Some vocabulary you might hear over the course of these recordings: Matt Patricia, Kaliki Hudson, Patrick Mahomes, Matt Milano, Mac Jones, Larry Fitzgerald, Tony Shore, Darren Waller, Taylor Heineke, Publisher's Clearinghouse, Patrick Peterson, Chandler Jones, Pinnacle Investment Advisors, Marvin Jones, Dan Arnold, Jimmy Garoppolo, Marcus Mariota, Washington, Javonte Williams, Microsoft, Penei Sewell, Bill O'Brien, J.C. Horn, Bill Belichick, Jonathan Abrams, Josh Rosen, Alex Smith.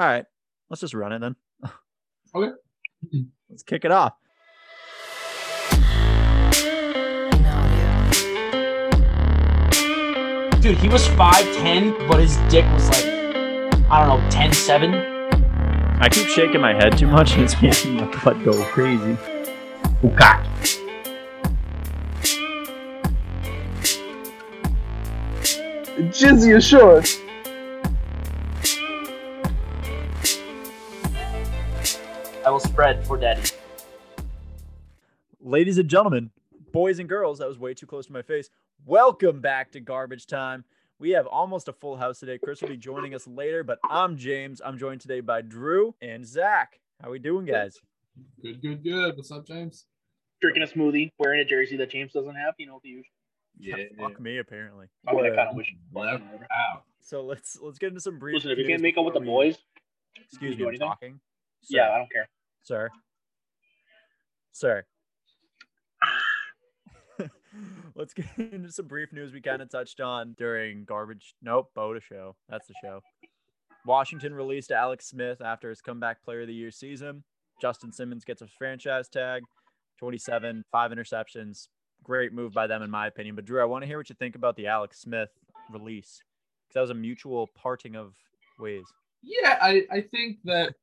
all right, let's just run it then. Okay. Let's kick it off. Dude, he was 5'10", but his dick was like, I don't know, 10'7". I keep shaking my head too much and it's making my butt go crazy. Okay. Jizzy is short. I will spread for daddy. Ladies and gentlemen, boys and girls, that was way too close to my face. Welcome back to Garbage Time. We have almost a full house today. Chris will be joining us later, but I'm James. I'm joined today by Drew and Zach. How we doing, guys? Good. What's up, James? Drinking a smoothie, wearing a jersey that James doesn't have. You know, the usual. Yeah, fuck me, apparently. I mean, I kind of wish. Wow. So let's get into some brief. Listen, if you can't make up with the boys, excuse me, I'm talking. Sir. Yeah, I don't care. Sir. Let's get into some brief news we kind of touched on during Garbage. Nope, Boda Show. That's the show. Washington released Alex Smith after his comeback player of the year season. Justin Simmons gets a franchise tag, 27, 5 interceptions. Great move by them, in my opinion. But, Drew, I want to hear what you think about the Alex Smith release, because that was a mutual parting of ways. Yeah, I think that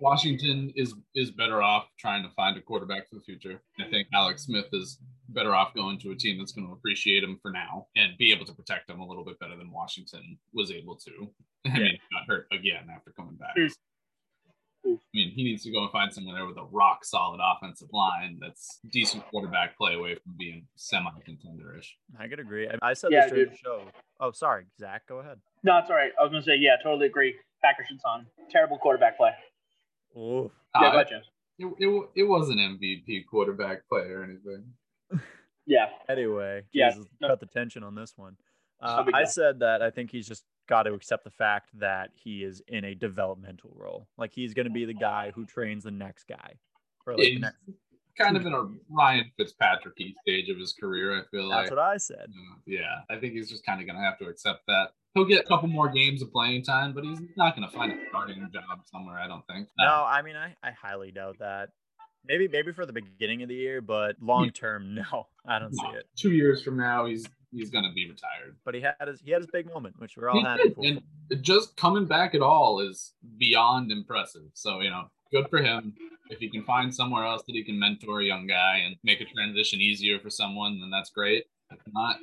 Washington is better off trying to find a quarterback for the future. I think Alex Smith is better off going to a team that's going to appreciate him for now and be able to protect him a little bit better than Washington was able to. I mean, he got hurt again after coming back. I mean, he needs to go and find someone there with a rock-solid offensive line that's decent quarterback play away from being semi-contender-ish. I could agree. I said this during the show. Oh, sorry. Zach, go ahead. No, it's all right. I was going to say, yeah, totally agree. Packerson's on. Terrible quarterback play. Ooh. Yeah, go ahead, James. It wasn't MVP quarterback play or anything. Yeah. Anyway, Jesus, cut the tension on this one. I said that I think he's just got to accept the fact that he is in a developmental role. Like, he's going to be the guy who trains the next guy. Or like the next kind of in a Ryan Fitzpatrick stage of his career, I feel like. That's what I said. Yeah, I think he's just kind of going to have to accept that. He'll get a couple more games of playing time, but he's not going to find a starting job somewhere, I don't think. No, I mean, I highly doubt that. Maybe for the beginning of the year, but long-term, no. I don't see it. 2 years from now, He's going to be retired. But he had his big moment, which we're all happy for. And just coming back at all is beyond impressive. So, you know, good for him. If he can find somewhere else that he can mentor a young guy and make a transition easier for someone, then that's great. If not,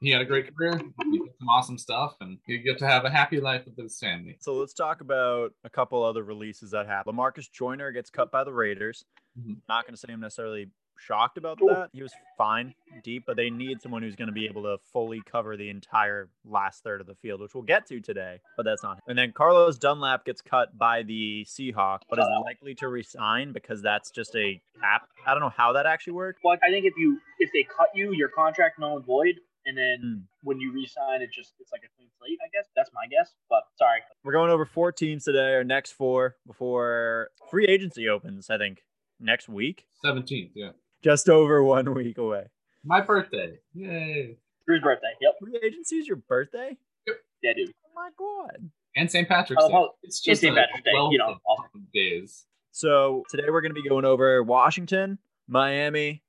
he had a great career. He did some awesome stuff, and you get to have a happy life with his family. So let's talk about a couple other releases that happened. LaMarcus Joyner gets cut by the Raiders. Mm-hmm. Not going to say I'm necessarily shocked about that. He was fine deep, but they need someone who's going to be able to fully cover the entire last third of the field, which we'll get to today, but that's not him. And then Carlos Dunlap gets cut by the Seahawks, but is likely to resign because that's just a cap. I don't know how that actually works. Well, I think if they cut you, your contract null and void, and then when you resign, it's like a clean slate, I guess. That's my guess, but sorry. We're going over 4 teams today, or next 4, before free agency opens, I think, next week. 17th, yeah. Just over 1 week away. My birthday. Yay. Drew's birthday. Yep. Free agency is your birthday? Yep. Yeah, dude. Oh, my God. And St. Patrick's Day. Well, it's just St. Patrick's Day. You know, all days. So today we're going to be going over Washington, Miami,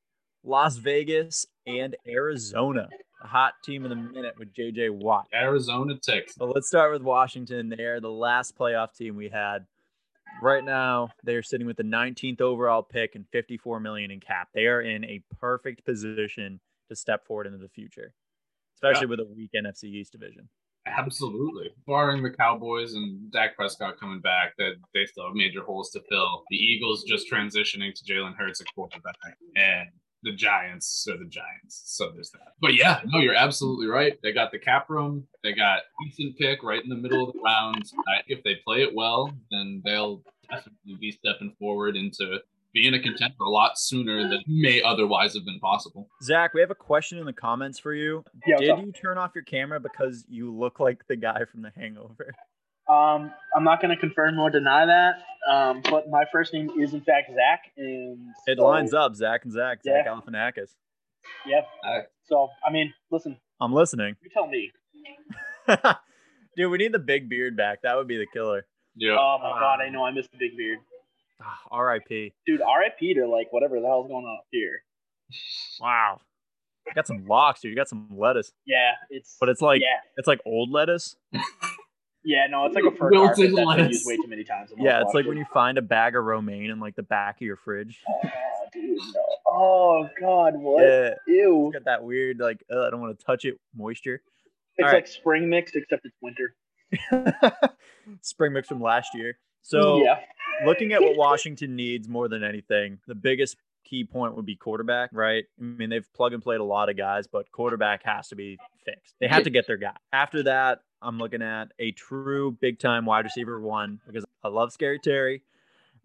Las Vegas, and Arizona. A hot team of the minute with J.J. Watt. Arizona Texans. So let's start with Washington. They are the last playoff team we had. Right now, they're sitting with the 19th overall pick and $54 million in cap. They are in a perfect position to step forward into the future, especially with a weak NFC East division. Absolutely. Barring the Cowboys and Dak Prescott coming back, that they still have major holes to fill. The Eagles just transitioning to Jalen Hurts at quarterback, and the Giants are the Giants. So there's that. But yeah, no, you're absolutely right. They got the cap room. They got a decent pick right in the middle of the round. If they play it well, then they'll definitely be stepping forward into being a contender a lot sooner than may otherwise have been possible. Zach, we have a question in the comments for you. Yeah, did you turn off your camera because you look like the guy from The Hangover? I'm not going to confirm or deny that, but my first name is, in fact, Zach. It lines up, Zach and Zach. Yeah. Zach Galifianakis. Yeah. Right. So, I mean, listen. I'm listening. You tell me. Dude, we need the big beard back. That would be the killer. Yeah. Oh, my God. I know. I missed the big beard. R.I.P. Dude, R.I.P. to, like, whatever the hell's going on up here. Wow. You got some locks, dude. You got some lettuce. Yeah. It's like old lettuce. Yeah, no, it's like a fur carpet that I use way too many times. Yeah, it's like when you find a bag of romaine in, like, the back of your fridge. Oh, dude, no. Oh, God, what? Yeah. Ew. It's got that weird, like, I don't want to touch it moisture. It's like spring mixed, except it's winter. Spring mix from last year. So, yeah. Looking at what Washington needs more than anything, the biggest key point would be quarterback, right? I mean, they've plug and played a lot of guys, but quarterback has to be fixed. They have to get their guy. After that, I'm looking at a true big-time wide receiver one because I love Scary Terry.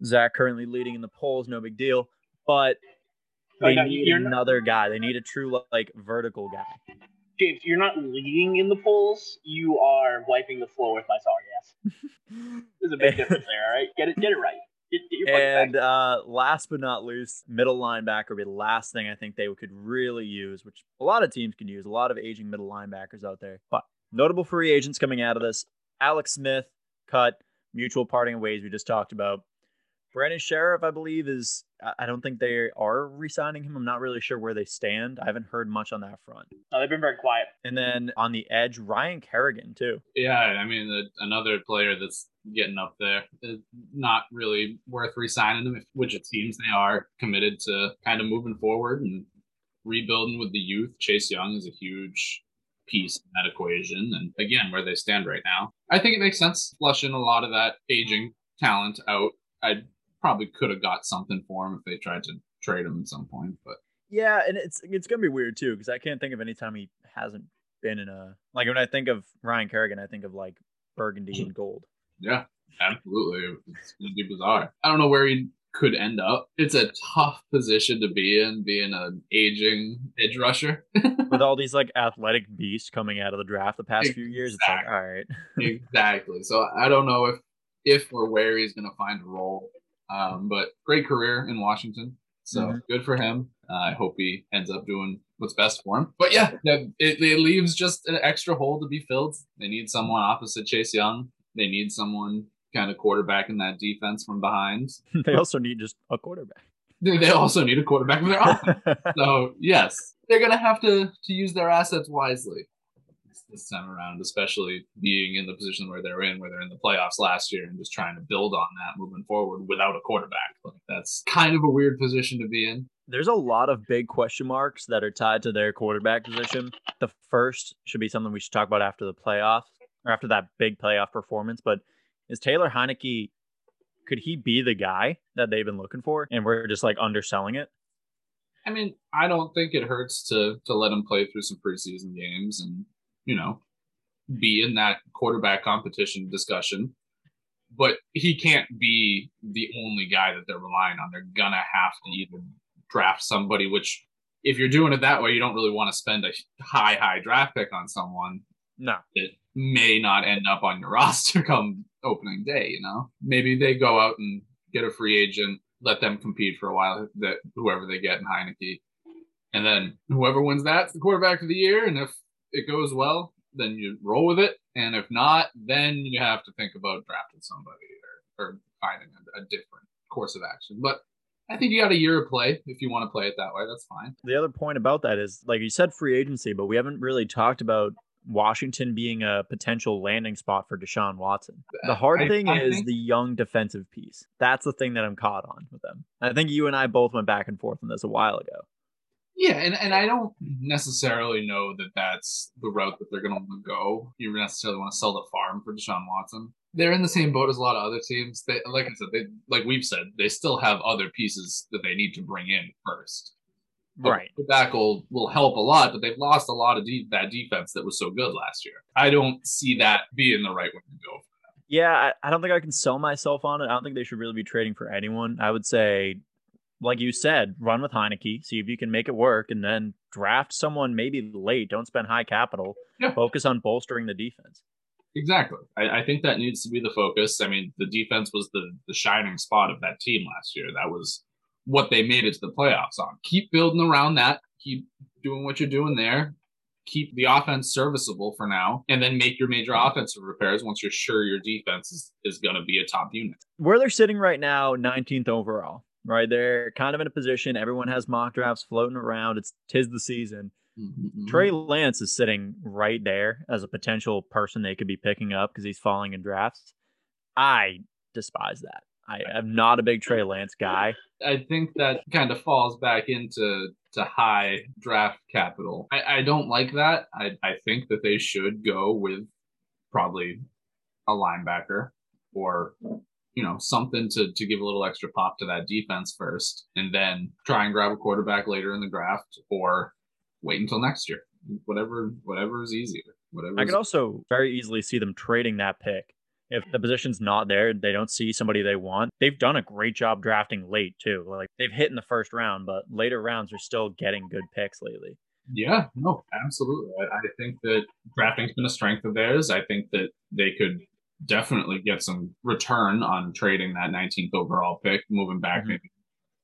Zach currently leading in the polls, no big deal. But they need another guy. They need a true, like, vertical guy. James, you're not leading in the polls. You are wiping the floor with my sorry ass. There's a big difference there, all right? Get it right. Get your and back. Last but not least, middle linebacker would be the last thing I think they could really use, which a lot of teams can use, a lot of aging middle linebackers out there. But notable free agents coming out of this, Alex Smith, cut, mutual parting of ways we just talked about. Brandon Sheriff, I believe, I don't think they are re-signing him. I'm not really sure where they stand. I haven't heard much on that front. No, they've been very quiet. And then on the edge, Ryan Kerrigan, too. Yeah, I mean, another player that's getting up there. It's not really worth re-signing them, which it seems they are committed to kind of moving forward and rebuilding with the youth. Chase Young is a huge piece in that equation. And again, where they stand right now. I think it makes sense flushing a lot of that aging talent out. I probably could have got something for him if they tried to trade him at some point, but yeah, and it's gonna be weird too because I can't think of any time he hasn't been in a, like, when I think of Ryan Kerrigan, I think of like burgundy and gold. Yeah, absolutely, it's gonna be bizarre. I don't know where he could end up. It's a tough position to be in, being an aging edge rusher with all these like athletic beasts coming out of the draft the past few years. It's like, all right, exactly. So I don't know if or where he's going to find a role. But great career in Washington. So Good for him. I hope he ends up doing what's best for him. But yeah, it leaves just an extra hole to be filled. They need someone opposite Chase Young. They need someone kind of quarterbacking that defense from behind. They also need just a quarterback. They also need a quarterback of their offense. So yes, they're going to have to use their assets wisely this time around, especially being in the position where they're in the playoffs last year and just trying to build on that moving forward without a quarterback. Like, that's kind of a weird position to be in. There's a lot of big question marks that are tied to their quarterback position. The first should be something we should talk about after the playoffs or after that big playoff performance, but is Taylor Heineke, could he be the guy that they've been looking for and we're just like underselling it? I mean, I don't think it hurts to let him play through some preseason games and, you know, be in that quarterback competition discussion, but he can't be the only guy that they're relying on. They're gonna have to either draft somebody, which if you're doing it that way, you don't really want to spend a high draft pick on someone that may not end up on your roster come opening day. You know, maybe they go out and get a free agent, let them compete for a while, that whoever they get in Heineke, and then whoever wins that's the quarterback of the year. And if it goes well, then you roll with it, and if not, then you have to think about drafting somebody or finding a different course of action. But I think you got a year of play. If you want to play it that way, that's fine. The other point about that is, like you said, free agency, but we haven't really talked about Washington being a potential landing spot for Deshaun Watson. The hard thing is the young defensive piece. That's the thing that I'm caught on with them. I think you and I both went back and forth on this a while ago. Yeah, and I don't necessarily know that that's the route that they're going to want to go. You necessarily want to sell the farm for Deshaun Watson. They're in the same boat as a lot of other teams. They, like I said, they still have other pieces that they need to bring in first. Right. The back will help a lot, but they've lost a lot of that defense that was so good last year. I don't see that being the right way to go for them. Yeah, I don't think I can sell myself on it. I don't think they should really be trading for anyone. I would say, like you said, run with Heineke, see if you can make it work, and then draft someone maybe late. Don't spend high capital. Yeah. Focus on bolstering the defense. Exactly. I think that needs to be the focus. I mean, the defense was the shining spot of that team last year. That was what they made it to the playoffs on. Keep building around that. Keep doing what you're doing there. keep the offense serviceable for now, and then make your major offensive repairs once you're sure your defense is going to be a top unit. Where they're sitting right now, 19th overall, right? They're kind of in a position. Everyone has mock drafts floating around. Tis the season. Mm-hmm. Trey Lance is sitting right there as a potential person they could be picking up because he's falling in drafts. I despise that. I am not a big Trey Lance guy. I think that kind of falls back into high draft capital. I don't like that. I think that they should go with probably a linebacker or, you know, something to give a little extra pop to that defense first, and then try and grab a quarterback later in the draft, or wait until next year. Whatever is easier. I could also very easily see them trading that pick. If the position's not there, they don't see somebody they want. They've done a great job drafting late, too. Like, they've hit in the first round, but later rounds are still getting good picks lately. Yeah, no, absolutely. I think that drafting's been a strength of theirs. I think that they could definitely get some return on trading that 19th overall pick, moving back maybe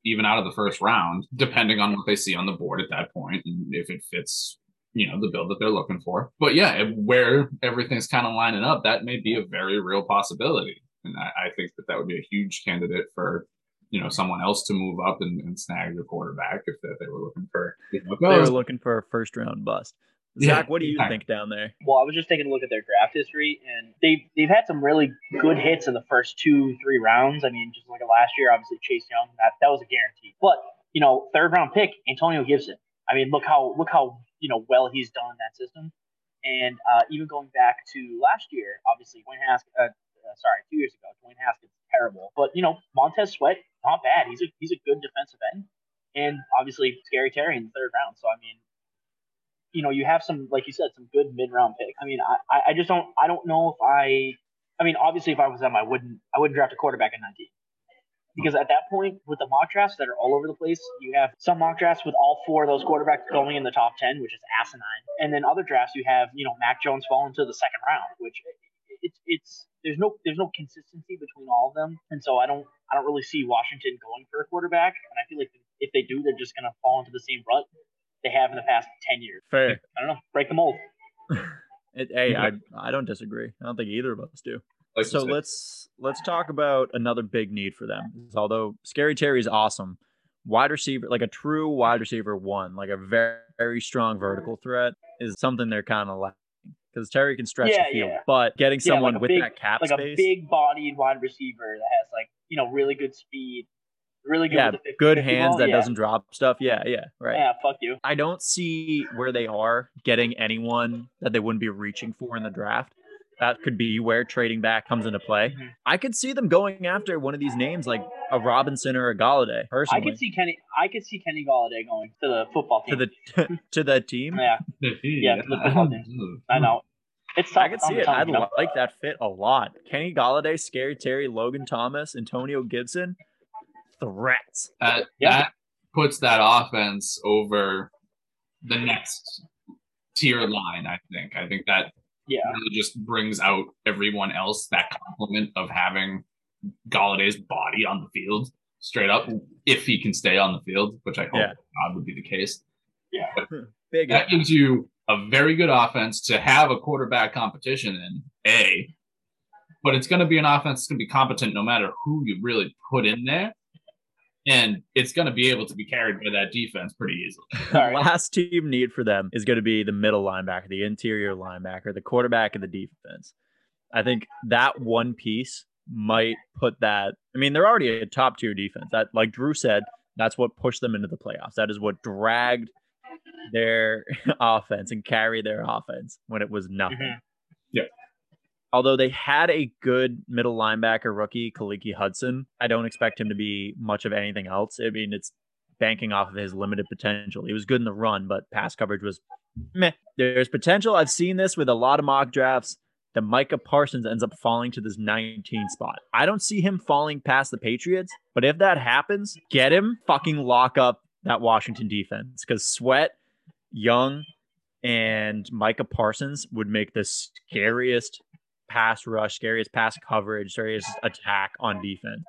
even out of the first round, depending on what they see on the board at that point, and if it fits, you know, the build that they're looking for. But yeah, where everything's kind of lining up, that may be a very real possibility. And I think that would be a huge candidate for, you know, someone else to move up and snag the quarterback if they were looking for, you know, they were looking for a first round bust. Zach, what do you think down there? Well, I was just taking a look at their draft history, and they've had some really good hits in the first 2-3 rounds. I mean, just like last year, obviously Chase Young, that was a guarantee. But, you know, third round pick, Antonio Gibson. I mean, look how you know, well he's done in that system. And even going back to last year, obviously, 2 years ago, Dwayne Haskins was terrible. But, you know, Montez Sweat, not bad. He's a good defensive end. And obviously, Scary Terry in the third round. So, I mean, you know, you have some, like you said, some good mid-round picks. I mean, I just don't, I don't know if I mean, obviously, if I was them, I wouldn't draft a quarterback at 19. Because at that point, with the mock drafts that are all over the place, you have some mock drafts with all four of those quarterbacks going in the top 10, which is asinine. And then other drafts, you have, you know, Mac Jones falling to the second round, which it's there's no consistency between all of them. And so I don't really see Washington going for a quarterback. And I feel like if they do, they're just going to fall into the same rut they have in the past 10 years. Fair. I don't know. Break the mold. Hey, I don't disagree. I don't think either of us do. Like so let's talk about another big need for them. Although Scary Terry's awesome, wide receiver, like a true wide receiver one, like a very, very strong vertical threat is something they're kind of lacking, because Terry can stretch the field, but getting someone like with that cap space, like a big-bodied wide receiver that has, like, you know, really good speed, really good, with the 50, good hands that doesn't drop stuff. Yeah, right. Yeah, fuck you. I don't see where they are getting anyone that they wouldn't be reaching for in the draft. That could be where trading back comes into play. Mm-hmm. I could see them going after one of these names like a Robinson or a Golladay. Personally, I could see Kenny Golladay going to the football team. To the team. Yeah. To the football team. I know. It's tough. I could see it. I'd like that fit a lot. Kenny Golladay, Scary Terry, Logan Thomas, Antonio Gibson, threats. That puts that offense over the next tier line. I think that. Yeah, really just brings out everyone else, that compliment of having Galladay's body on the field, straight up, if he can stay on the field, which I hope God would be the case. Yeah, big that gives you a very good offense to have a quarterback competition in, but it's going to be an offense that's going to be competent no matter who you really put in there. And it's going to be able to be carried by that defense pretty easily. The last team need for them is going to be the middle linebacker, the interior linebacker, the quarterback, and the defense. I think that one piece might put that. I mean, they're already a top tier defense. That, like Drew said, that's what pushed them into the playoffs. That is what dragged their offense and carried their offense when it was nothing. Mm-hmm. Yeah. Although they had a good middle linebacker rookie, Kaliki Hudson, I don't expect him to be much of anything else. I mean, it's banking off of his limited potential. He was good in the run, but pass coverage was meh. There's potential. I've seen this with a lot of mock drafts. The Micah Parsons ends up falling to this 19 spot. I don't see him falling past the Patriots, but if that happens, get him, fucking lock up that Washington defense, because Sweat, Young, and Micah Parsons would make the scariest pass rush, scariest pass coverage, scariest attack on defense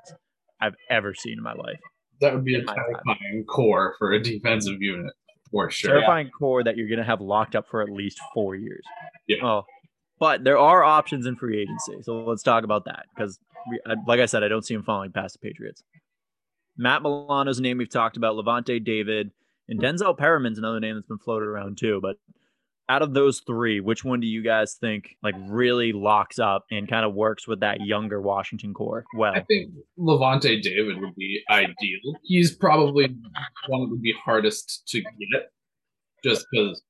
I've ever seen in my life. That would be a terrifying core for a defensive unit. for sure. Terrifying core that you're going to have locked up for at least 4 years. Yeah. Oh, but there are options in free agency. So let's talk about that because, like I said, I don't see him falling past the Patriots. Matt Milano's a name we've talked about. Levante David and Denzel Perriman's another name that's been floated around too. But out of those three, which one do you guys think like really locks up and kind of works with that younger Washington core? Well, I think Levante David would be ideal. He's probably one that would be hardest to get just because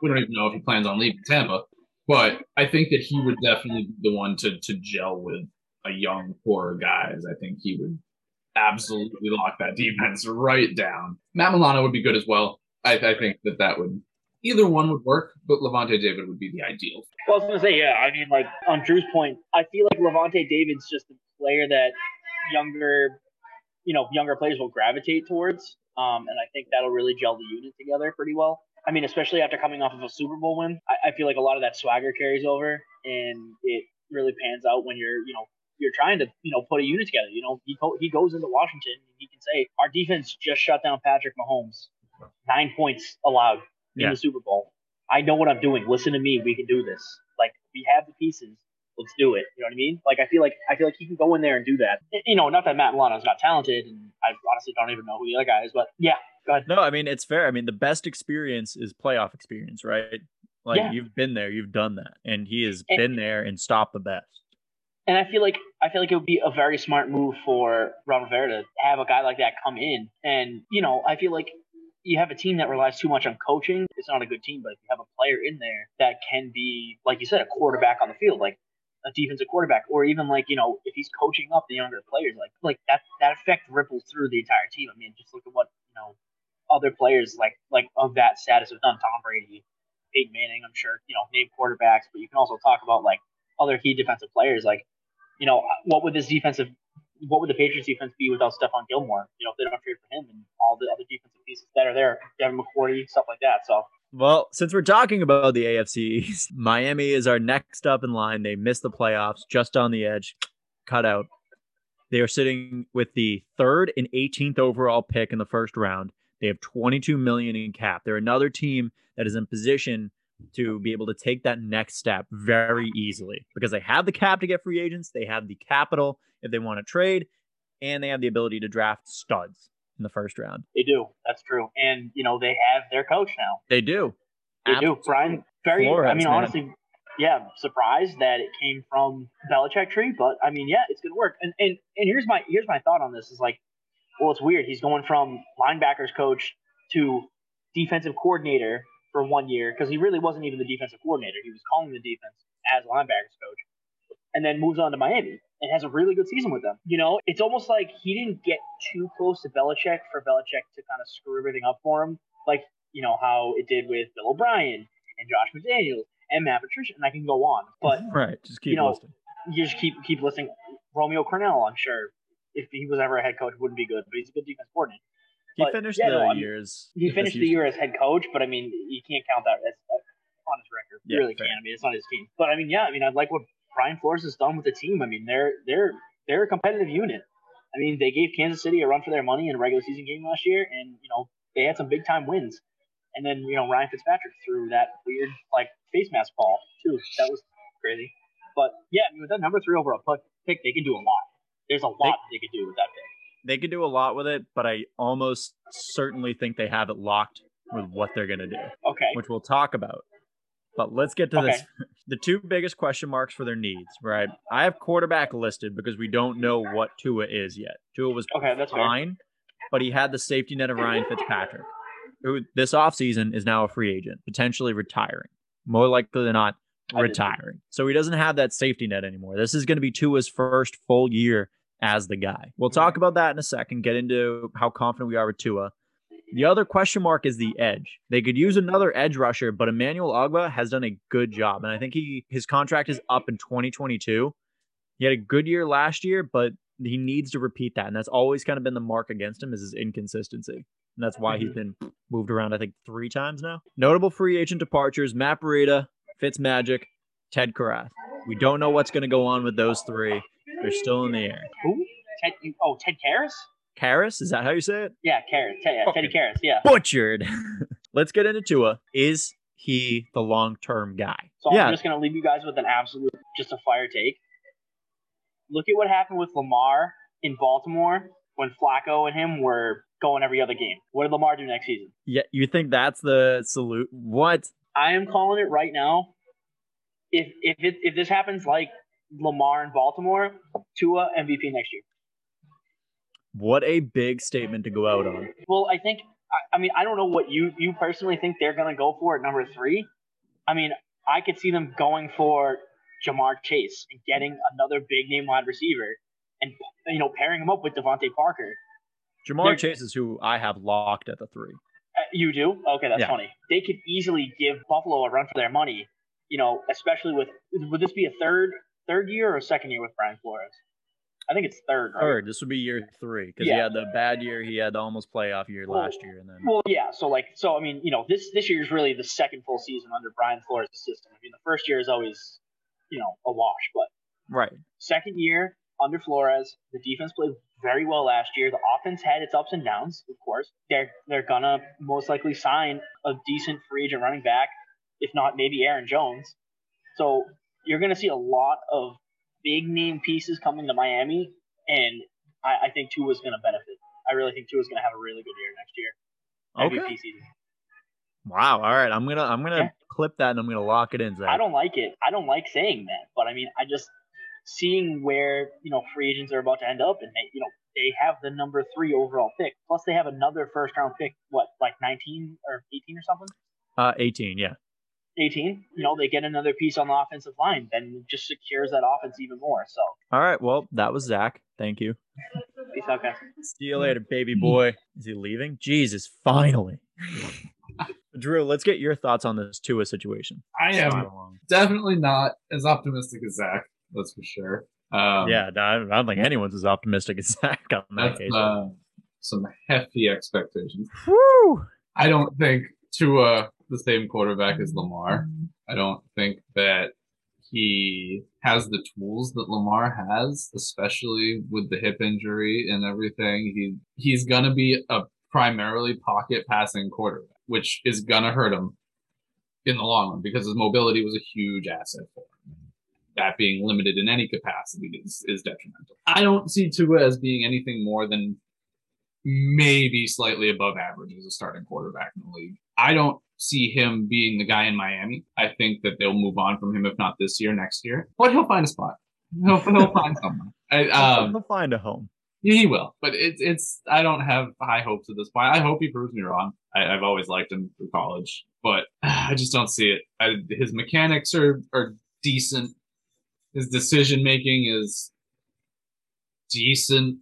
we don't even know if he plans on leaving Tampa. But I think that he would definitely be the one to gel with a young core of guys. I think he would absolutely lock that defense right down. Matt Milano would be good as well. I think that would... Either one would work, but Levante David would be the ideal. Well, I was going to say, yeah, I mean, like, on Drew's point, I feel like Levante David's just the player that younger players will gravitate towards, and I think that'll really gel the unit together pretty well. I mean, especially after coming off of a Super Bowl win, I feel like a lot of that swagger carries over, and it really pans out when you're trying to, put a unit together. You know, he goes into Washington, and he can say, our defense just shut down Patrick Mahomes. 9 points allowed. In the Super Bowl. I know what I'm doing. Listen to me. We can do this. Like, we have the pieces. Let's do it. You know what I mean? Like, I feel like he can go in there and do that. You know, not that Matt Milano's not talented, and I honestly don't even know who the other guy is, but yeah, go ahead. No, I mean, it's fair. I mean, the best experience is playoff experience, right? Like, You've been there. You've done that. And he has been there and stopped the best. And I feel like it would be a very smart move for Ron Rivera to have a guy like that come in. And, I feel like you have a team that relies too much on coaching. It's not a good team, but if you have a player in there that can be, like you said, a quarterback on the field, like a defensive quarterback, or even like, if he's coaching up the younger players, like that effect ripples through the entire team. I mean, just look at what, other players like of that status have done. Tom Brady, Peyton Manning, I'm sure, named quarterbacks, but you can also talk about like other key defensive players. Like, what would the Patriots defense be without Stephon Gilmore? If they don't trade for him and all the other defensive pieces that are there, Devin McCourty, stuff like that. So, well, since we're talking about the AFC East, Miami is our next up in line. They missed the playoffs, just on the edge, cut out. They are sitting with the 3rd and 18th overall pick in the first round. They have $22 million in cap. They're another team that is in position to be able to take that next step very easily because they have the cap to get free agents. They have the capital if they want to trade, and they have the ability to draft studs in the first round. They do. That's true. And, they have their coach now. They do. They do. Brian, very, Flores, I mean, honestly, man. Yeah, surprised that it came from Belichick tree, but I mean, yeah, it's going to work. And here's my thought on this is like, well, it's weird. He's going from linebackers coach to defensive coordinator for 1 year because he really wasn't even the defensive coordinator. He was calling the defense as linebackers coach and then moves on to Miami and has a really good season with them. It's almost like he didn't get too close to Belichick for Belichick to kind of screw everything up for him, like, how it did with Bill O'Brien and Josh McDaniels and Matt Patricia, and I can go on. But right, just keep listening. You just keep listening. Romeo Cornell, I'm sure, if he was ever a head coach, wouldn't be good, but he's a good defense coordinator. He finished the year as head coach, but I mean, you can't count that as on his record. You really can't. I mean, it's not his team. But I mean, yeah, I mean, I like what Brian Flores has done with the team. I mean, they're a competitive unit. I mean, they gave Kansas City a run for their money in a regular season game last year, and they had some big time wins. And then Ryan Fitzpatrick threw that weird like face mask ball too. That was crazy. But yeah, I mean, with that number 3 overall pick, they can do a lot. There's a lot they could do with that pick. They could do a lot with it, but I almost certainly think they have it locked with what they're going to do, which we'll talk about. But let's get to this. The two biggest question marks for their needs, right? I have quarterback listed because we don't know what Tua is yet. Tua was fine, but he had the safety net of Ryan Fitzpatrick, who this offseason is now a free agent, potentially retiring. More likely than not, retiring. So he doesn't have that safety net anymore. This is going to be Tua's first full year as the guy. We'll talk about that in a second, get into how confident we are with Tua. The other question mark is the edge. They could use another edge rusher, but Emmanuel Ogbah has done a good job. And I think his contract is up in 2022. He had a good year last year, but he needs to repeat that. And that's always kind of been the mark against him is his inconsistency. And that's why he's been moved around, I think, 3 times now. Notable free agent departures, Matt Breida, Fitzmagic, Ted Karras. We don't know what's going to go on with those 3. They're still in the air. Who? Ted Karras? Karras? Is that how you say it? Yeah, Karras. Teddy Karras, yeah. Butchered. let's get into Tua. Is he the long-term guy? So yeah. I'm just going to leave you guys with an absolute, just a fire take. Look at what happened with Lamar in Baltimore when Flacco and him were going every other game. What did Lamar do next season? Yeah, you think that's the salute? What? I am calling it right now. If this happens like Lamar in Baltimore, Tua MVP next year. What a big statement to go out on. Well, I think, I mean, I don't know what you personally think they're going to go for at number three. I mean, I could see them going for Ja'Marr Chase and getting another big name wide receiver and, you know, pairing him up with Devontae Parker. Ja'Marr Chase is who I have locked at the three. You do? Okay, that's funny. They could easily give Buffalo a run for their money, you know, especially with – would this be a third year or second year with Brian Flores? I think it's third, right? Third. This would be year three because he had the bad year. He had the almost playoff year last year. And then. Well, yeah. So, I mean, you know, this year is really the second full season under Brian Flores' system. I mean, the first year is always, you know, a wash. But right. Second year under Flores, the defense played very well last year. The offense had its ups and downs, of course. They're going to most likely sign a decent free agent running back, if not maybe Aaron Jones. So you're going to see a lot of big name pieces coming to Miami, and I think Tua's going to benefit. I really think Tua's going to have a really good year next year. Okay. MVP season. Wow. All right. I'm gonna clip that, and I'm gonna lock it in, Zach. I don't like it. I don't like saying that, but I mean, I just seeing where, you know, free agents are about to end up, and they, you know, they have the number 3 overall pick. Plus, they have another first round pick. What, like 19 or 18 or something? 18. Yeah. 18, you know, they get another piece on the offensive line, then just secures that offense even more. So, all right, well, that was Zach. Thank you. Peace out, guys. See you later, baby boy. Is he leaving? Jesus, finally. Drew, let's get your thoughts on this Tua situation. I am definitely not as optimistic as Zach, that's for sure. Yeah, I don't think anyone's as optimistic as Zach on that case. Some hefty expectations. Woo! I don't think Tua the same quarterback as Lamar. I don't think that he has the tools that Lamar has, especially with the hip injury and everything. He's going to be a primarily pocket passing quarterback, which is going to hurt him in the long run because his mobility was a huge asset for him. That being limited in any capacity is detrimental. I don't see Tua as being anything more than maybe slightly above average as a starting quarterback in the league. I don't see him being the guy in Miami. I think that they'll move on from him, if not this year, next year. But he'll find a spot. He'll find someone. He'll find a home. He will. But it's. I don't have high hopes at this point. I hope he proves me wrong. I've always liked him through college, but I just don't see it. His mechanics are decent. His decision making is decent.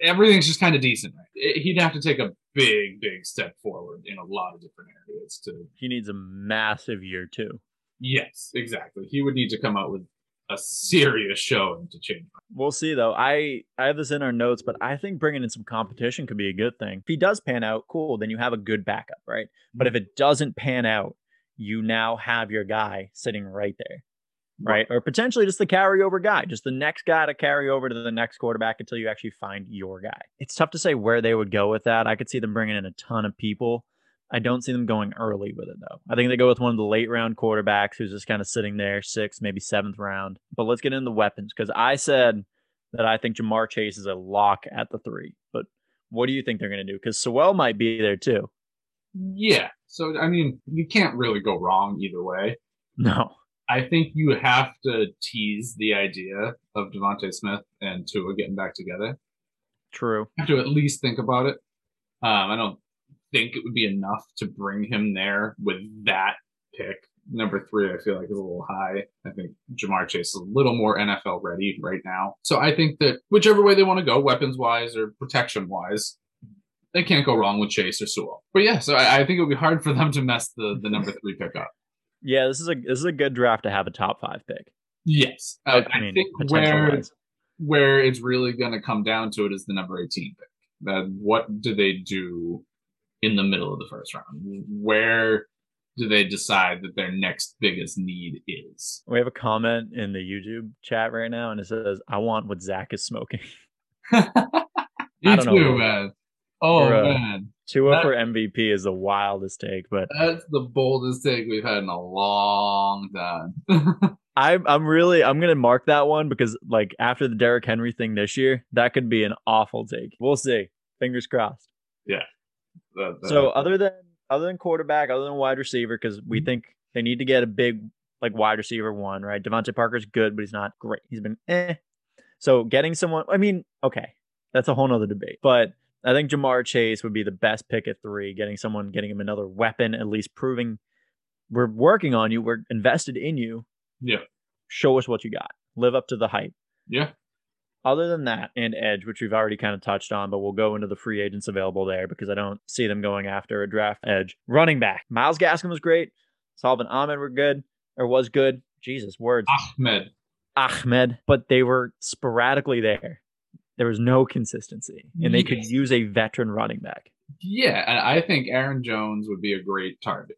Everything's just kind of decent. Right? He'd have to take a big step forward in a lot of different areas too. He needs a massive year too. Yes, exactly. He would need to come out with a serious showing to change. We'll see though. I have this in our notes, but I think bringing in some competition could be a good thing. If he does pan out, cool, then you have a good backup, right? But if it doesn't pan out, you now have your guy sitting right there. Right? Or potentially just the carryover guy, just the next guy to carry over to the next quarterback until you actually find your guy. It's tough to say where they would go with that. I could see them bringing in a ton of people. I don't see them going early with it, though. I think they go with one of the late round quarterbacks who's just kind of sitting there, 6th, maybe 7th round. But let's get into the weapons, because I said that I think Ja'Marr Chase is a lock at the 3. But what do you think they're going to do? Because Sewell might be there, too. Yeah. So, I mean, you can't really go wrong either way. No. I think you have to tease the idea of Devontae Smith and Tua getting back together. True. You have to at least think about it. I don't think it would be enough to bring him there with that pick. Number 3, I feel like, is a little high. I think Ja'Marr Chase is a little more NFL ready right now. So I think that whichever way they want to go, weapons-wise or protection-wise, they can't go wrong with Chase or Sewell. But yeah, so I think it would be hard for them to mess the number 3 pick up. Yeah, this is a good draft to have a top 5 pick. Yes. I think where it's really going to come down to it is the number 18 pick. What do they do in the middle of the first round? Where do they decide that their next biggest need is? We have a comment in the YouTube chat right now, and it says, "I want what Zach is smoking." You I don't know. Man. Oh, man. Tua for MVP is the wildest take, but that's the boldest take we've had in a long time. I'm gonna mark that one because like after the Derrick Henry thing this year, that could be an awful take. We'll see. Fingers crossed. Yeah. So other than quarterback, other than wide receiver, because we think they need to get a big like wide receiver one, right? Devontae Parker's good, but he's not great. He's been So getting someone, I mean, okay, that's a whole nother debate. But I think Ja'Marr Chase would be the best pick at 3. Getting him another weapon, at least proving we're working on you, we're invested in you. Yeah. Show us what you got. Live up to the hype. Yeah. Other than that, and edge, which we've already kind of touched on, but we'll go into the free agents available there because I don't see them going after a draft edge. Running back. Myles Gaskin was great. Salvin Ahmed was good. Jesus, words. Ahmed. But they were sporadically there. There was no consistency, and they could use a veteran running back. Yeah, and I think Aaron Jones would be a great target.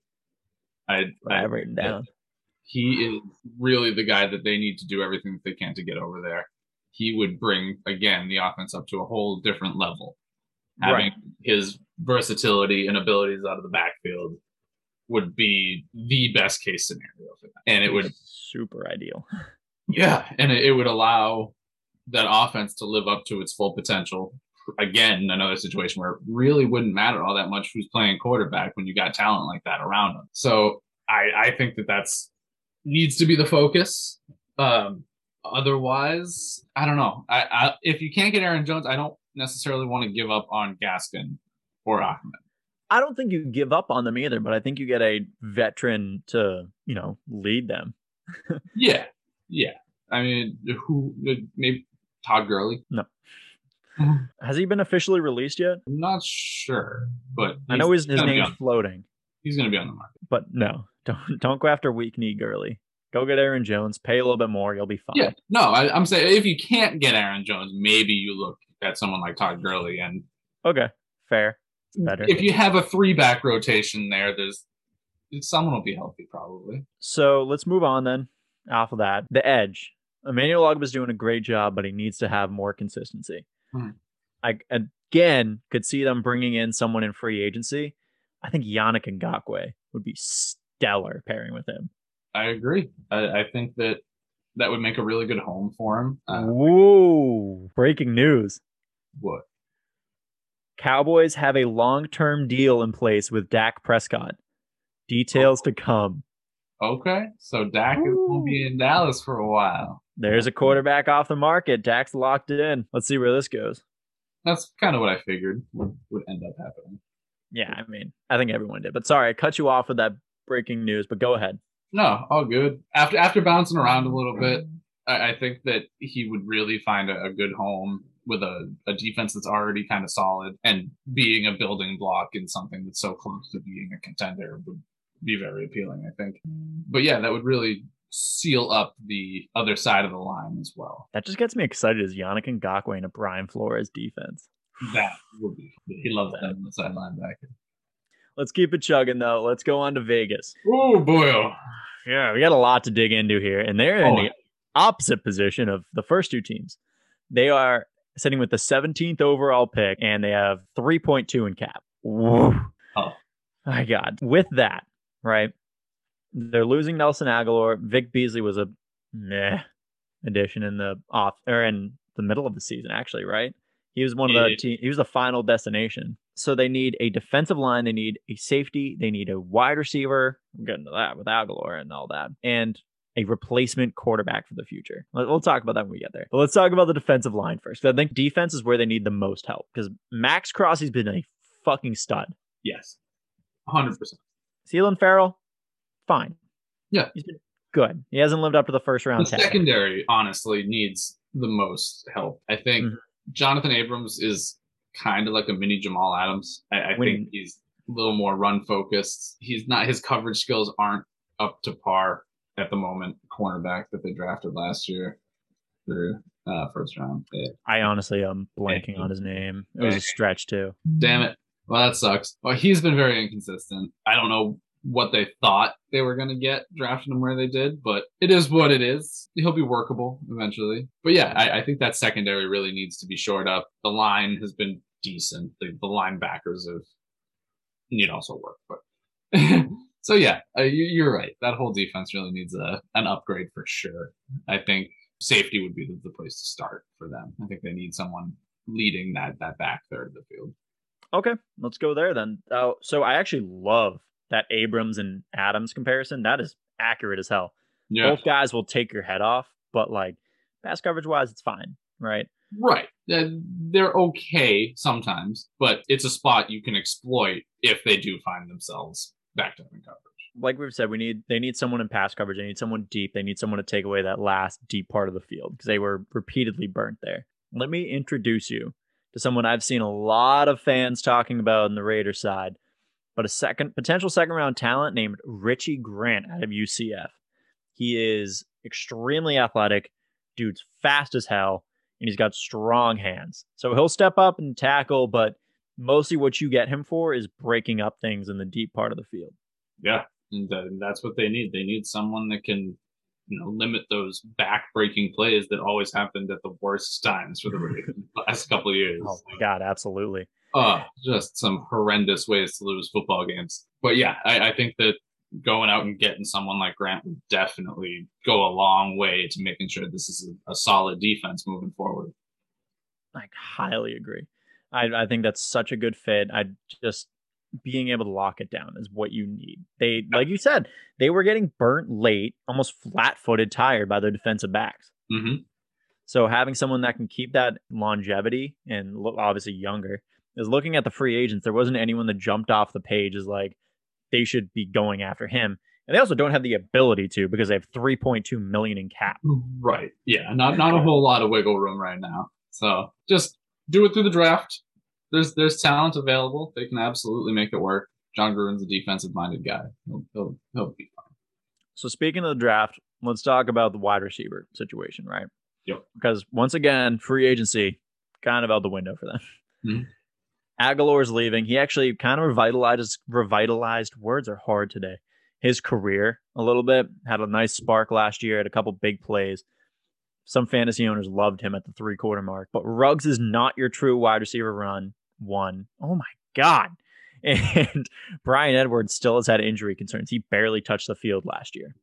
I've written down. He is really the guy that they need to do everything that they can to get over there. He would bring, again, the offense up to a whole different level. Having his versatility and abilities out of the backfield would be the best case scenario for that. And it would... super ideal. Yeah, and it would allow that offense to live up to its full potential. Again, another situation where it really wouldn't matter all that much who's playing quarterback when you got talent like that around them. So I think that that's needs to be the focus. Otherwise, I don't know. I if you can't get Aaron Jones, I don't necessarily want to give up on Gaskin or Ahmed. I don't think you give up on them either, but I think you get a veteran to, you know, lead them. Yeah. Yeah. I mean, who maybe Todd Gurley? No. Has he been officially released yet? I'm not sure, but I know his name's floating. He's going to be on the market. But no, don't go after weak knee Gurley. Go get Aaron Jones. Pay a little bit more. You'll be fine. Yeah, no, I'm saying if you can't get Aaron Jones, maybe you look at someone like Todd Gurley. And okay, fair. It's better. If you have a 3-back rotation there, someone will be healthy probably. So let's move on then off of that. The edge. Emmanuel Ogba is doing a great job, but he needs to have more consistency. I, again, could see them bringing in someone in free agency. I think Yannick Ngakoue would be stellar pairing with him. I agree. I think that would make a really good home for him. Ooh, breaking news. What? Cowboys have a long-term deal in place with Dak Prescott. Details to come. Okay, so Dak is going to be in Dallas for a while. There's a quarterback off the market. Dak's locked in. Let's see where this goes. That's kind of what I figured would end up happening. Yeah, I mean, I think everyone did. But sorry, I cut you off with that breaking news, but go ahead. No, all good. After bouncing around a little bit, I think that he would really find a good home with a defense that's already kind of solid, and being a building block in something that's so close to being a contender would be very appealing, I think. But yeah, that would really seal up the other side of the line as well. That just gets me excited as Yannick Ngakoue and a Brian Flores defense. That would be fun. He loves that on the side linebacker. Let's keep it chugging, though. Let's go on to Vegas. Oh, boy. Yeah, we got a lot to dig into here. And they're in the opposite position of the first two teams. They are sitting with the 17th overall pick, and they have 3.2 in cap. Whoa. Oh, my God. With that, right, they're losing Nelson Aguilar. Vic Beasley was a meh addition in the middle of the season, actually, right? He was one of the team. He was the final destination. So they need a defensive line. They need a safety. They need a wide receiver. We'll get into that with Aguilar and all that. And a replacement quarterback for the future. We'll talk about that when we get there. But let's talk about the defensive line first. I think defense is where they need the most help. Because Max Crosby's been a fucking stud. Yes. 100%. Sealan Farrell, fine. Yeah. He's been good. He hasn't lived up to the first round. The secondary, honestly, needs the most help. I think... Mm-hmm. Jonathan Abrams is kind of like a mini Jamal Adams. I think he's a little more run focused. He's not, his coverage skills aren't up to par at the moment. Cornerback that they drafted last year through first round. I honestly am blanking on his name. It was a stretch too. Damn it. Well, that sucks. Well, he's been very inconsistent. I don't know what they thought they were going to get drafting him where they did, but it is what it is. He'll be workable eventually. But yeah, I think that secondary really needs to be shored up. The line has been decent. The linebackers have need also work. But so yeah, you're right. That whole defense really needs an upgrade for sure. I think safety would be the place to start for them. I think they need someone leading that back third of the field. Okay, let's go there then. So I actually love that Abrams and Adams comparison. That is accurate as hell. Yeah. Both guys will take your head off, but like pass coverage wise, it's fine, right? Right. They're okay sometimes, but it's a spot you can exploit if they do find themselves backed up in coverage. Like we've said, they need someone in pass coverage. They need someone deep. They need someone to take away that last deep part of the field because they were repeatedly burnt there. Let me introduce you to someone I've seen a lot of fans talking about on the Raiders side, but a potential second round talent named Richie Grant out of UCF. He is extremely athletic, dude's fast as hell, and he's got strong hands. So he'll step up and tackle, but mostly what you get him for is breaking up things in the deep part of the field. Yeah, and that's what they need. They need someone that can limit those back-breaking plays that always happened at the worst times for the Raiders the last couple of years. Oh, my God, absolutely. Just some horrendous ways to lose football games. But, yeah, I think that going out and getting someone like Grant would definitely go a long way to making sure this is a solid defense moving forward. I highly agree. I think that's such a good fit. Being able to lock it down is what you need. They, like you said, they were getting burnt late, almost flat-footed, tired by their defensive backs. Mm-hmm. So having someone that can keep that longevity and obviously younger is looking at the free agents. There wasn't anyone that jumped off the page as like they should be going after him. And they also don't have the ability to because they have $3.2 million in cap. Right. Yeah. Not a whole lot of wiggle room right now. So just do it through the draft. There's talent available. They can absolutely make it work. John Gruden's a defensive-minded guy. He'll be fine. So speaking of the draft, let's talk about the wide receiver situation, right? Yep. Because once again, free agency kind of out the window for them. Mm-hmm. Aguilar's leaving. He actually kind of revitalized, words are hard today, his career a little bit. Had a nice spark last year, had a couple big plays. Some fantasy owners loved him at the 3-quarter mark. But Ruggs is not your true wide receiver run. One. Oh, my God. And Brian Edwards still has had injury concerns. He barely touched the field last year.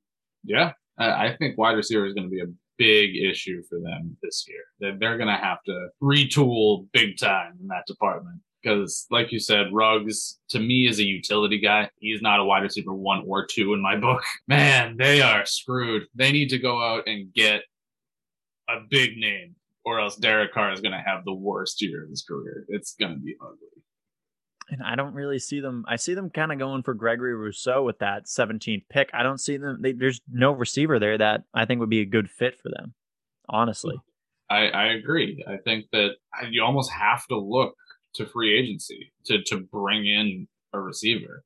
Yeah, I think wide receiver is going to be a big issue for them this year. They're going to have to retool big time in that department. Because, like you said, Ruggs, to me, is a utility guy. He's not a wide receiver 1 or 2 in my book. Man, they are screwed. They need to go out and get a big name, or else Derek Carr is going to have the worst year of his career. It's going to be ugly. And I don't really see them. I see them kind of going for Gregory Rousseau with that 17th pick. I don't see them. There's no receiver there that I think would be a good fit for them, honestly. I agree. I think that you almost have to look to free agency to bring in a receiver.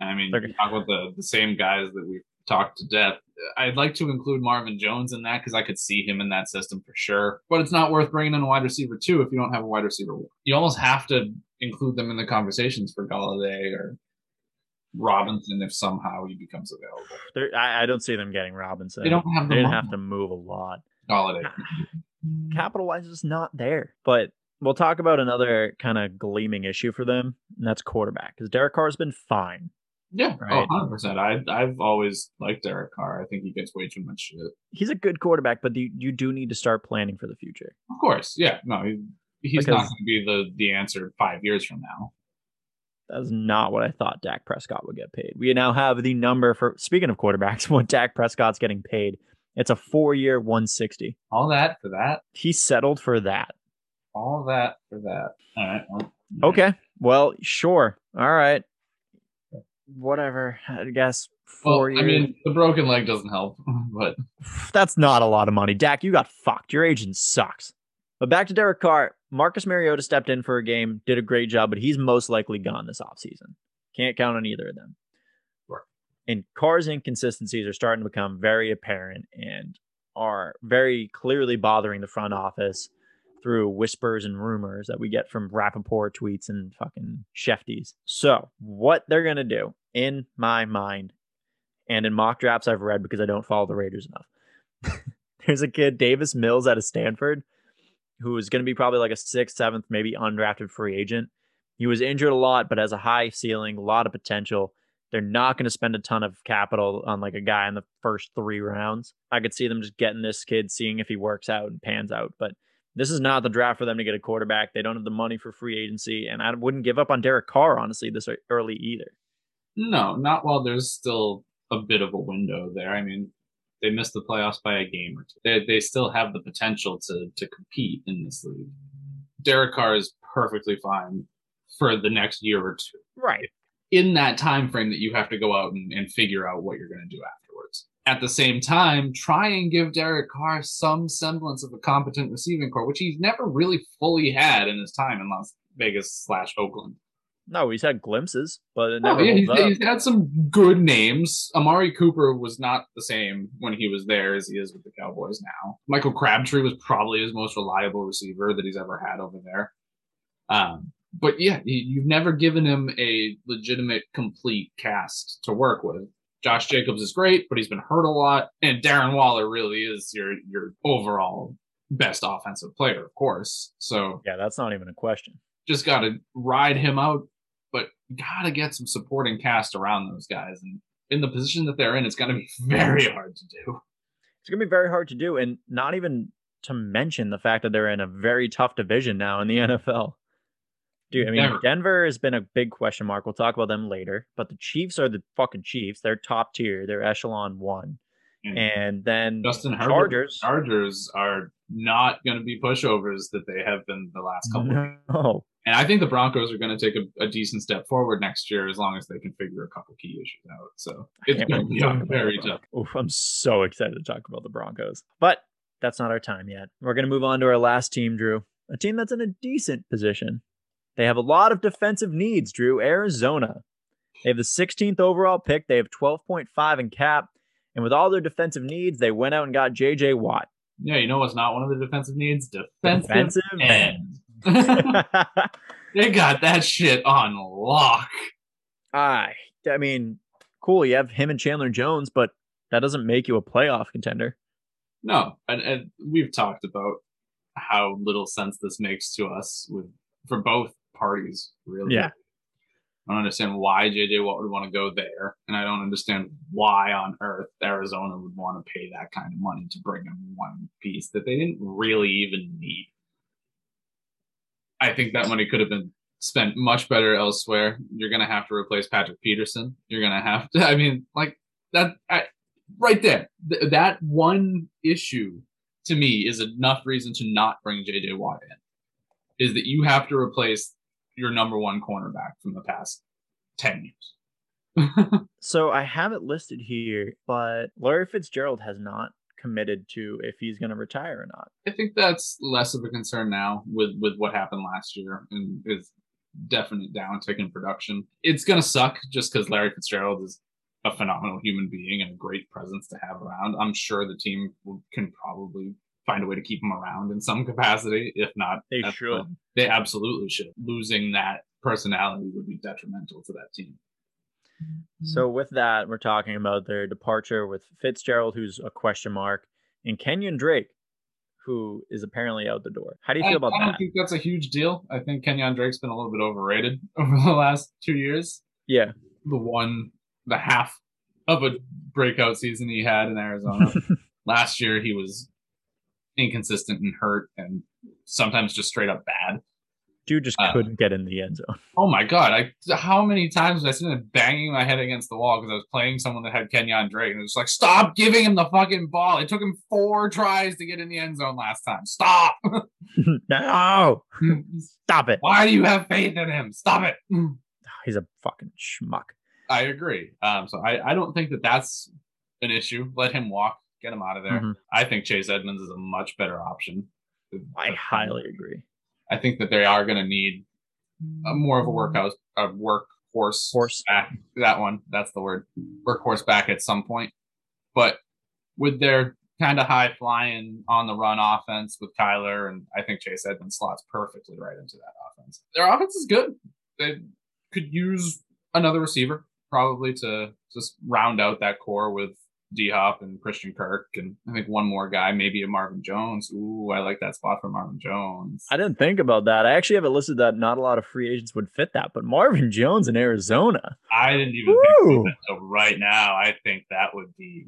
I mean, you talk about the same guys that we've talked to death. I'd like to include Marvin Jones in that because I could see him in that system for sure. But it's not worth bringing in a wide receiver too if you don't have a wide receiver. You almost have to include them in the conversations for Golladay or Robinson if somehow he becomes available. I don't see them getting Robinson. They don't have. They have to move a lot. Golladay, capital-wise, is not there. But we'll talk about another kind of gleaming issue for them, and that's quarterback. Because Derek Carr has been fine. Yeah, right. 100%. I've always liked Derek Carr. I think he gets way too much shit. He's a good quarterback, but you do need to start planning for the future. Of course, yeah. No, he's not going to be the answer 5 years from now. That's not what I thought Dak Prescott would get paid. We now have the number for, speaking of quarterbacks, what Dak Prescott's getting paid. It's a 4-year $160 million. All that for that? He settled for that. All that for that. All right. Okay. Well, sure. All right. Whatever, I guess. 4 years. I mean, the broken leg doesn't help, but that's not a lot of money. Dak, you got fucked. Your agent sucks. But back to Derek Carr. Marcus Mariota stepped in for a game, did a great job, but he's most likely gone this offseason. Can't count on either of them. Right. And Carr's inconsistencies are starting to become very apparent and are very clearly bothering the front office through whispers and rumors that we get from Rappaport tweets and fucking Shefties. So what they're going to do, in my mind, and in mock drafts I've read because I don't follow the Raiders enough, there's a kid, Davis Mills out of Stanford, who is going to be probably like a 6th, 7th, maybe undrafted free agent. He was injured a lot, but has a high ceiling, a lot of potential. They're not going to spend a ton of capital on like a guy in the first three rounds. I could see them just getting this kid, seeing if he works out and pans out. But this is not the draft for them to get a quarterback. They don't have the money for free agency. And I wouldn't give up on Derek Carr, honestly, this early either. No, not while there's still a bit of a window there. I mean, they missed the playoffs by a game or two. They still have the potential to compete in this league. Derek Carr is perfectly fine for the next year or two. Right. In that time frame that you have to go out and figure out what you're going to do afterwards. At the same time, try and give Derek Carr some semblance of a competent receiving corps, which he's never really fully had in his time in Las Vegas / Oakland. No, he's had glimpses, but it never holds up. He's had some good names. Amari Cooper was not the same when he was there as he is with the Cowboys now. Michael Crabtree was probably his most reliable receiver that he's ever had over there. But yeah, you've never given him a legitimate, complete cast to work with. Josh Jacobs is great, but he's been hurt a lot. And Darren Waller really is your overall best offensive player, of course. So yeah, that's not even a question. Just got to ride him out, but got to get some supporting cast around those guys. And in the position that they're in, it's going to be very hard to do. It's going to be very hard to do. And not even to mention the fact that they're in a very tough division now in the NFL. Dude, I mean, Denver has been a big question mark. We'll talk about them later. But the Chiefs are the fucking Chiefs. They're top tier. They're echelon one. Mm-hmm. And then Justin Herbert, Chargers are not going to be pushovers that they have been the last couple of years. No. And I think the Broncos are going to take a decent step forward next year as long as they can figure a couple key issues out. So it's going to be very tough. Oof, I'm so excited to talk about the Broncos. But that's not our time yet. We're going to move on to our last team, Drew. A team that's in a decent position. They have a lot of defensive needs, Drew. Arizona. They have the 16th overall pick. They have 12.5 in cap. And with all their defensive needs, they went out and got J.J. Watt. Yeah, you know what's not one of the defensive needs? Defensive end. They got that shit on lock. I mean, cool. You have him and Chandler Jones, but that doesn't make you a playoff contender. No. And we've talked about how little sense this makes to us for both parties, really. Yeah. I don't understand why J.J. Watt would want to go there, and I don't understand why on earth Arizona would want to pay that kind of money to bring him one piece that they didn't really even need. I think that money could have been spent much better elsewhere. You're going to have to replace Patrick Peterson. You're going to have to, I mean, like that right there. That one issue to me is enough reason to not bring J.J. Watt in. Is that you have to replace your number one cornerback from the past 10 years. So I have it listed here, but Larry Fitzgerald has not committed to if he's going to retire or not. I think that's less of a concern now with what happened last year and his definite downtick in production. It's going to suck just because Larry Fitzgerald is a phenomenal human being and a great presence to have around. I'm sure the team can probably find a way to keep him around in some capacity. If not, they should. They absolutely should. Losing that personality would be detrimental to that team. So with that, we're talking about their departure with Fitzgerald, who's a question mark, and Kenyon Drake, who is apparently out the door. How do you feel about that? I don't think that's a huge deal. I think Kenyon Drake's been a little bit overrated over the last 2 years. Yeah. The half of a breakout season he had in Arizona. Last year, he was inconsistent and hurt and sometimes just straight up bad. Dude just couldn't get in the end zone. Oh my God. How many times was I sitting there banging my head against the wall because I was playing someone that had Kenyon Drake and it was like, stop giving him the fucking ball. It took him 4 tries to get in the end zone last time. Stop. No. Stop it. Why do you have faith in him? Stop it. He's a fucking schmuck. I agree. So I don't think that that's an issue. Let him walk. Get him out of there. Mm-hmm. I think Chase Edmonds is a much better option. I highly agree. I think that they are going to need more of a workhorse. Back. That one. That's the word. Workhorse back at some point. But with their kind of high flying on the run offense with Kyler, and I think Chase Edmonds slots perfectly right into that offense. Their offense is good. They could use another receiver probably to just round out that core with D-Hop and Christian Kirk, and I think one more guy, maybe a Marvin Jones. Ooh, I like that spot for Marvin Jones. I didn't think about that. I actually have it listed that not a lot of free agents would fit that, but Marvin Jones in Arizona. I didn't even think that until right now. I think that would be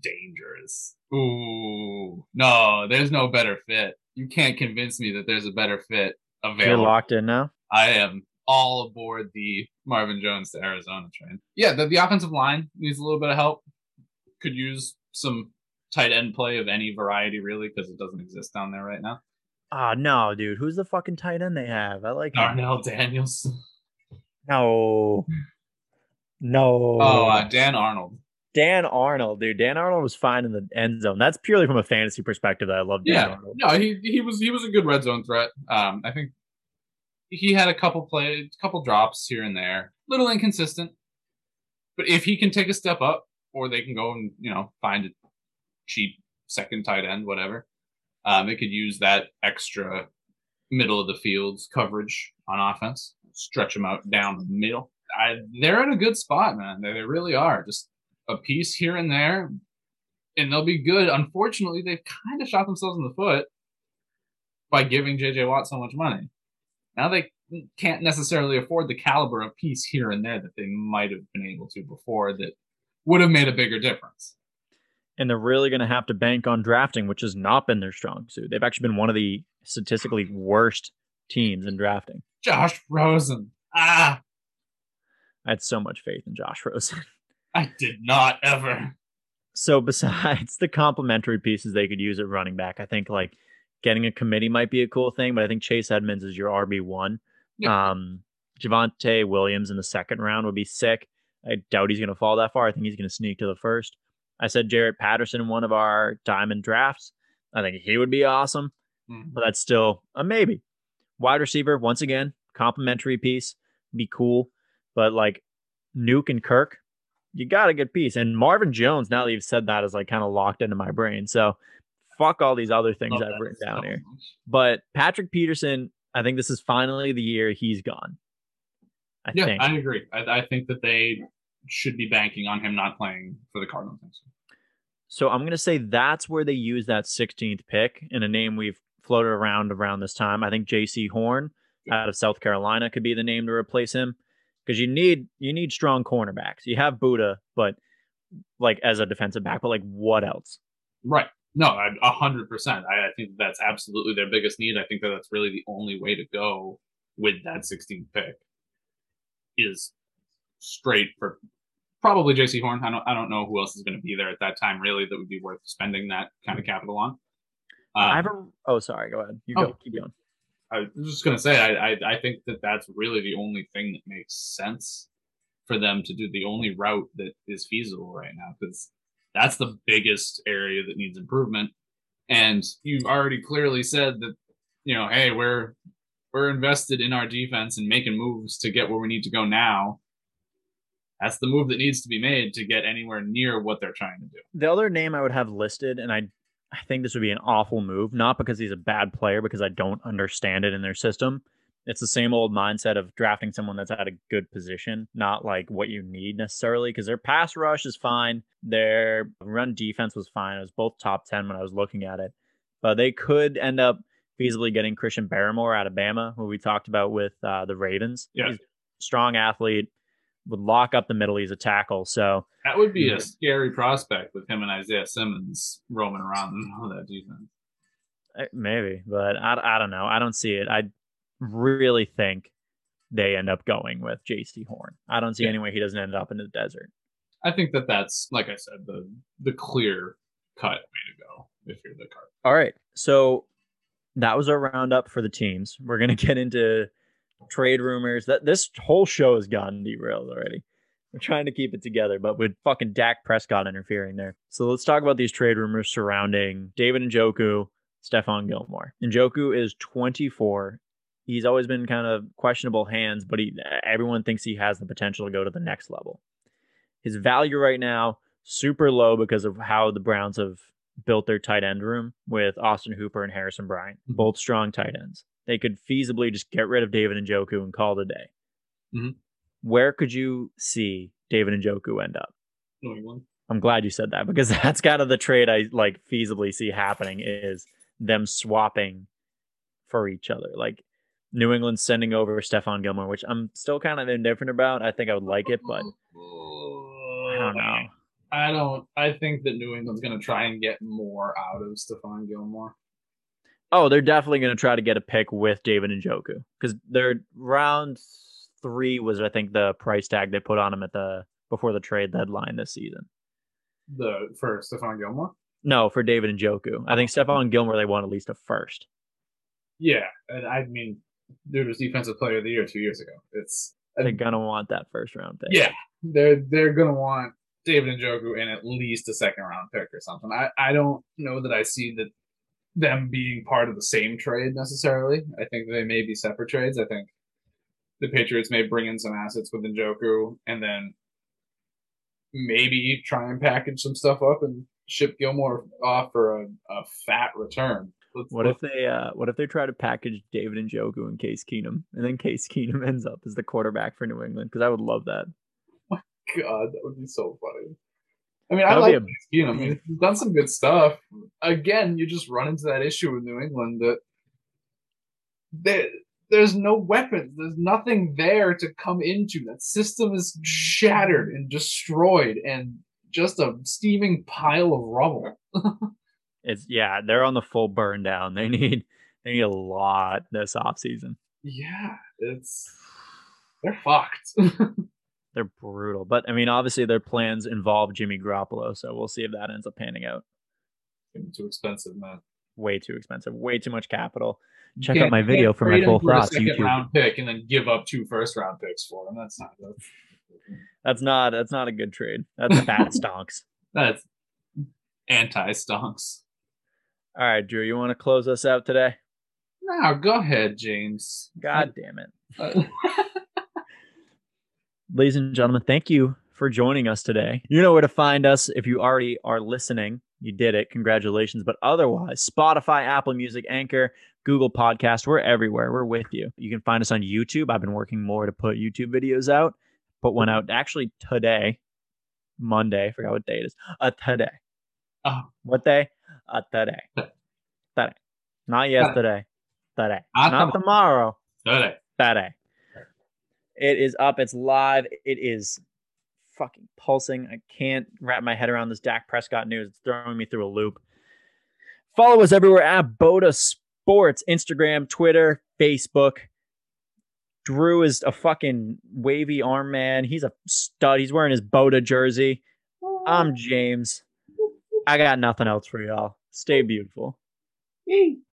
dangerous. Ooh, no, there's no better fit. You can't convince me that there's a better fit available. You're locked in now? I am all aboard the Marvin Jones to Arizona train. Yeah, the offensive line needs a little bit of help. Could use some tight end play of any variety, really, because it doesn't exist down there right now. Ah, no, dude. Who's the fucking tight end they have? I like Darnell Daniels. No. Oh, Dan Arnold. Dan Arnold, dude. Dan Arnold was fine in the end zone. That's purely from a fantasy perspective that I love. Dan Arnold. No, he was a good red zone threat. I think he had a couple drops here and there, little inconsistent. But if he can take a step up, or they can go and, find a cheap second tight end, whatever. They could use that extra middle of the field's coverage on offense, stretch them out down the middle. They're in a good spot, man. They really are. Just a piece here and there, and they'll be good. Unfortunately, they've kind of shot themselves in the foot by giving J.J. Watt so much money. Now they can't necessarily afford the caliber of piece here and there that they might have been able to before that would have made a bigger difference. And they're really going to have to bank on drafting, which has not been their strong suit. They've actually been one of the statistically worst teams in drafting. Josh Rosen. I had so much faith in Josh Rosen. I did not ever. So besides the complimentary pieces they could use at running back, I think like getting a committee might be a cool thing, but I think Chase Edmonds is your RB1. Yeah. Javonte Williams in the second round would be sick. I doubt he's going to fall that far. I think he's going to sneak to the first. I said Jarrett Patterson in one of our diamond drafts. I think he would be awesome, but that's still a maybe. Wide receiver, once again, complimentary piece, be cool. But like Nuke and Kirk, you got a good piece. And Marvin Jones, now that you've said that, is like kind of locked into my brain. So fuck all these other things I've written down here. But Patrick Peterson, I think this is finally the year he's gone. I think. I agree. I think that they should be banking on him not playing for the Cardinals. So I'm going to say that's where they use that 16th pick in a name we've floated around this time. I think J.C. Horn out of South Carolina could be the name to replace him, because you need strong cornerbacks. You have Buddha, but like as a defensive back, but like what else? Right. No, 100%. I think that's absolutely their biggest need. I think that that's really the only way to go with that 16th pick. Is straight for probably J.C. Horn. I don't know who else is going to be there at that time, really, that would be worth spending that kind of capital on. Go ahead. You go. Keep going. I was just going to say, I think that that's really the only thing that makes sense for them to do, the only route that is feasible right now, because that's the biggest area that needs improvement. And you've already clearly said that, hey, we're invested in our defense and making moves to get where we need to go now. That's the move that needs to be made to get anywhere near what they're trying to do. The other name I would have listed, and I think this would be an awful move, not because he's a bad player, because I don't understand it in their system. It's the same old mindset of drafting someone that's at a good position, not like what you need necessarily, because their pass rush is fine. Their run defense was fine. It was both top 10 when I was looking at it. But they could end up feasibly getting Christian Barrymore out of Bama, who we talked about with the Ravens. Yeah. He's a strong athlete, would lock up the middle. He's a tackle. So that would be a scary prospect with him and Isaiah Simmons roaming around and all that defense. Maybe, but I don't know. I don't see it. I really think they end up going with J.C. Horn. I don't see any way he doesn't end up in the desert. I think that that's, like I said, the clear cut way to go if you're the card. All right. So that was our roundup for the teams. We're going to get into trade rumors. That this whole show has gotten derailed already. We're trying to keep it together, but with fucking Dak Prescott interfering there. So let's talk about these trade rumors surrounding David Njoku, Stephon Gilmore. Njoku is 24. He's always been kind of questionable hands, but everyone thinks he has the potential to go to the next level. His value right now, super low because of how the Browns have built their tight end room with Austin Hooper and Harrison Bryant, both strong tight ends. They could feasibly just get rid of David Njoku and call it a day. Where could you see David Njoku end up? New England. I'm glad you said that, because that's kind of the trade I like feasibly see happening, is them swapping for each other. Like New England sending over Stephon Gilmore, which I'm still kind of indifferent about. I think I would like it, but I don't know. I think that New England's going to try and get more out of Stephon Gilmore. Oh, they're definitely going to try to get a pick with David Njoku, because their round 3 was, I think, the price tag they put on him at the before the trade deadline this season. For Stephon Gilmore? No, for David Njoku. I think Stephon Gilmore, they won at least a first. Yeah, and I mean, dude was Defensive Player of the Year 2 years ago. They're going to want that first round pick. Yeah, they're going to want David Njoku in at least a second round pick or something. I don't know that I see that them being part of the same trade necessarily. I think they may be separate trades. I think the Patriots may bring in some assets with Njoku and then maybe try and package some stuff up and ship Gilmore off for a fat return. What if they try to package David Njoku and Case Keenum, and then Case Keenum ends up as the quarterback for New England? Because I would love that. God, that would be so funny. I mean, I like Keenum. I mean, he's done some good stuff. Again, you just run into that issue with New England that there's no weapons. There's nothing there to come into. That system is shattered and destroyed and just a steaming pile of rubble. They're on the full burn down. They need a lot this offseason. Yeah, they're fucked. They're brutal. But, I mean, obviously their plans involve Jimmy Garoppolo, so we'll see if that ends up panning out. Too expensive, man. Way too expensive. Way too much capital. Check out my video for my full thoughts. You can round pick and then give up 2 first-round picks for them. That's not a good trade. That's bad stonks. That's anti-stonks. All right, Drew, you want to close us out today? No, go ahead, James. God damn it. Ladies and gentlemen, thank you for joining us today. You know where to find us. If you already are listening, you did it. Congratulations. But otherwise, Spotify, Apple Music, Anchor, Google Podcast, we're everywhere. We're with you. You can find us on YouTube. I've been working more to put YouTube videos out. Put one out actually today, Monday. I forgot what day it is. Today. Oh. What day? Today. Today. Not yesterday. Today. Not tomorrow. Today. Today. It is up. It's live. It is fucking pulsing. I can't wrap my head around this Dak Prescott news. It's throwing me through a loop. Follow us everywhere at Boda Sports, Instagram, Twitter, Facebook. Drew is a fucking wavy arm man. He's a stud. He's wearing his Boda jersey. I'm James. I got nothing else for y'all. Stay beautiful.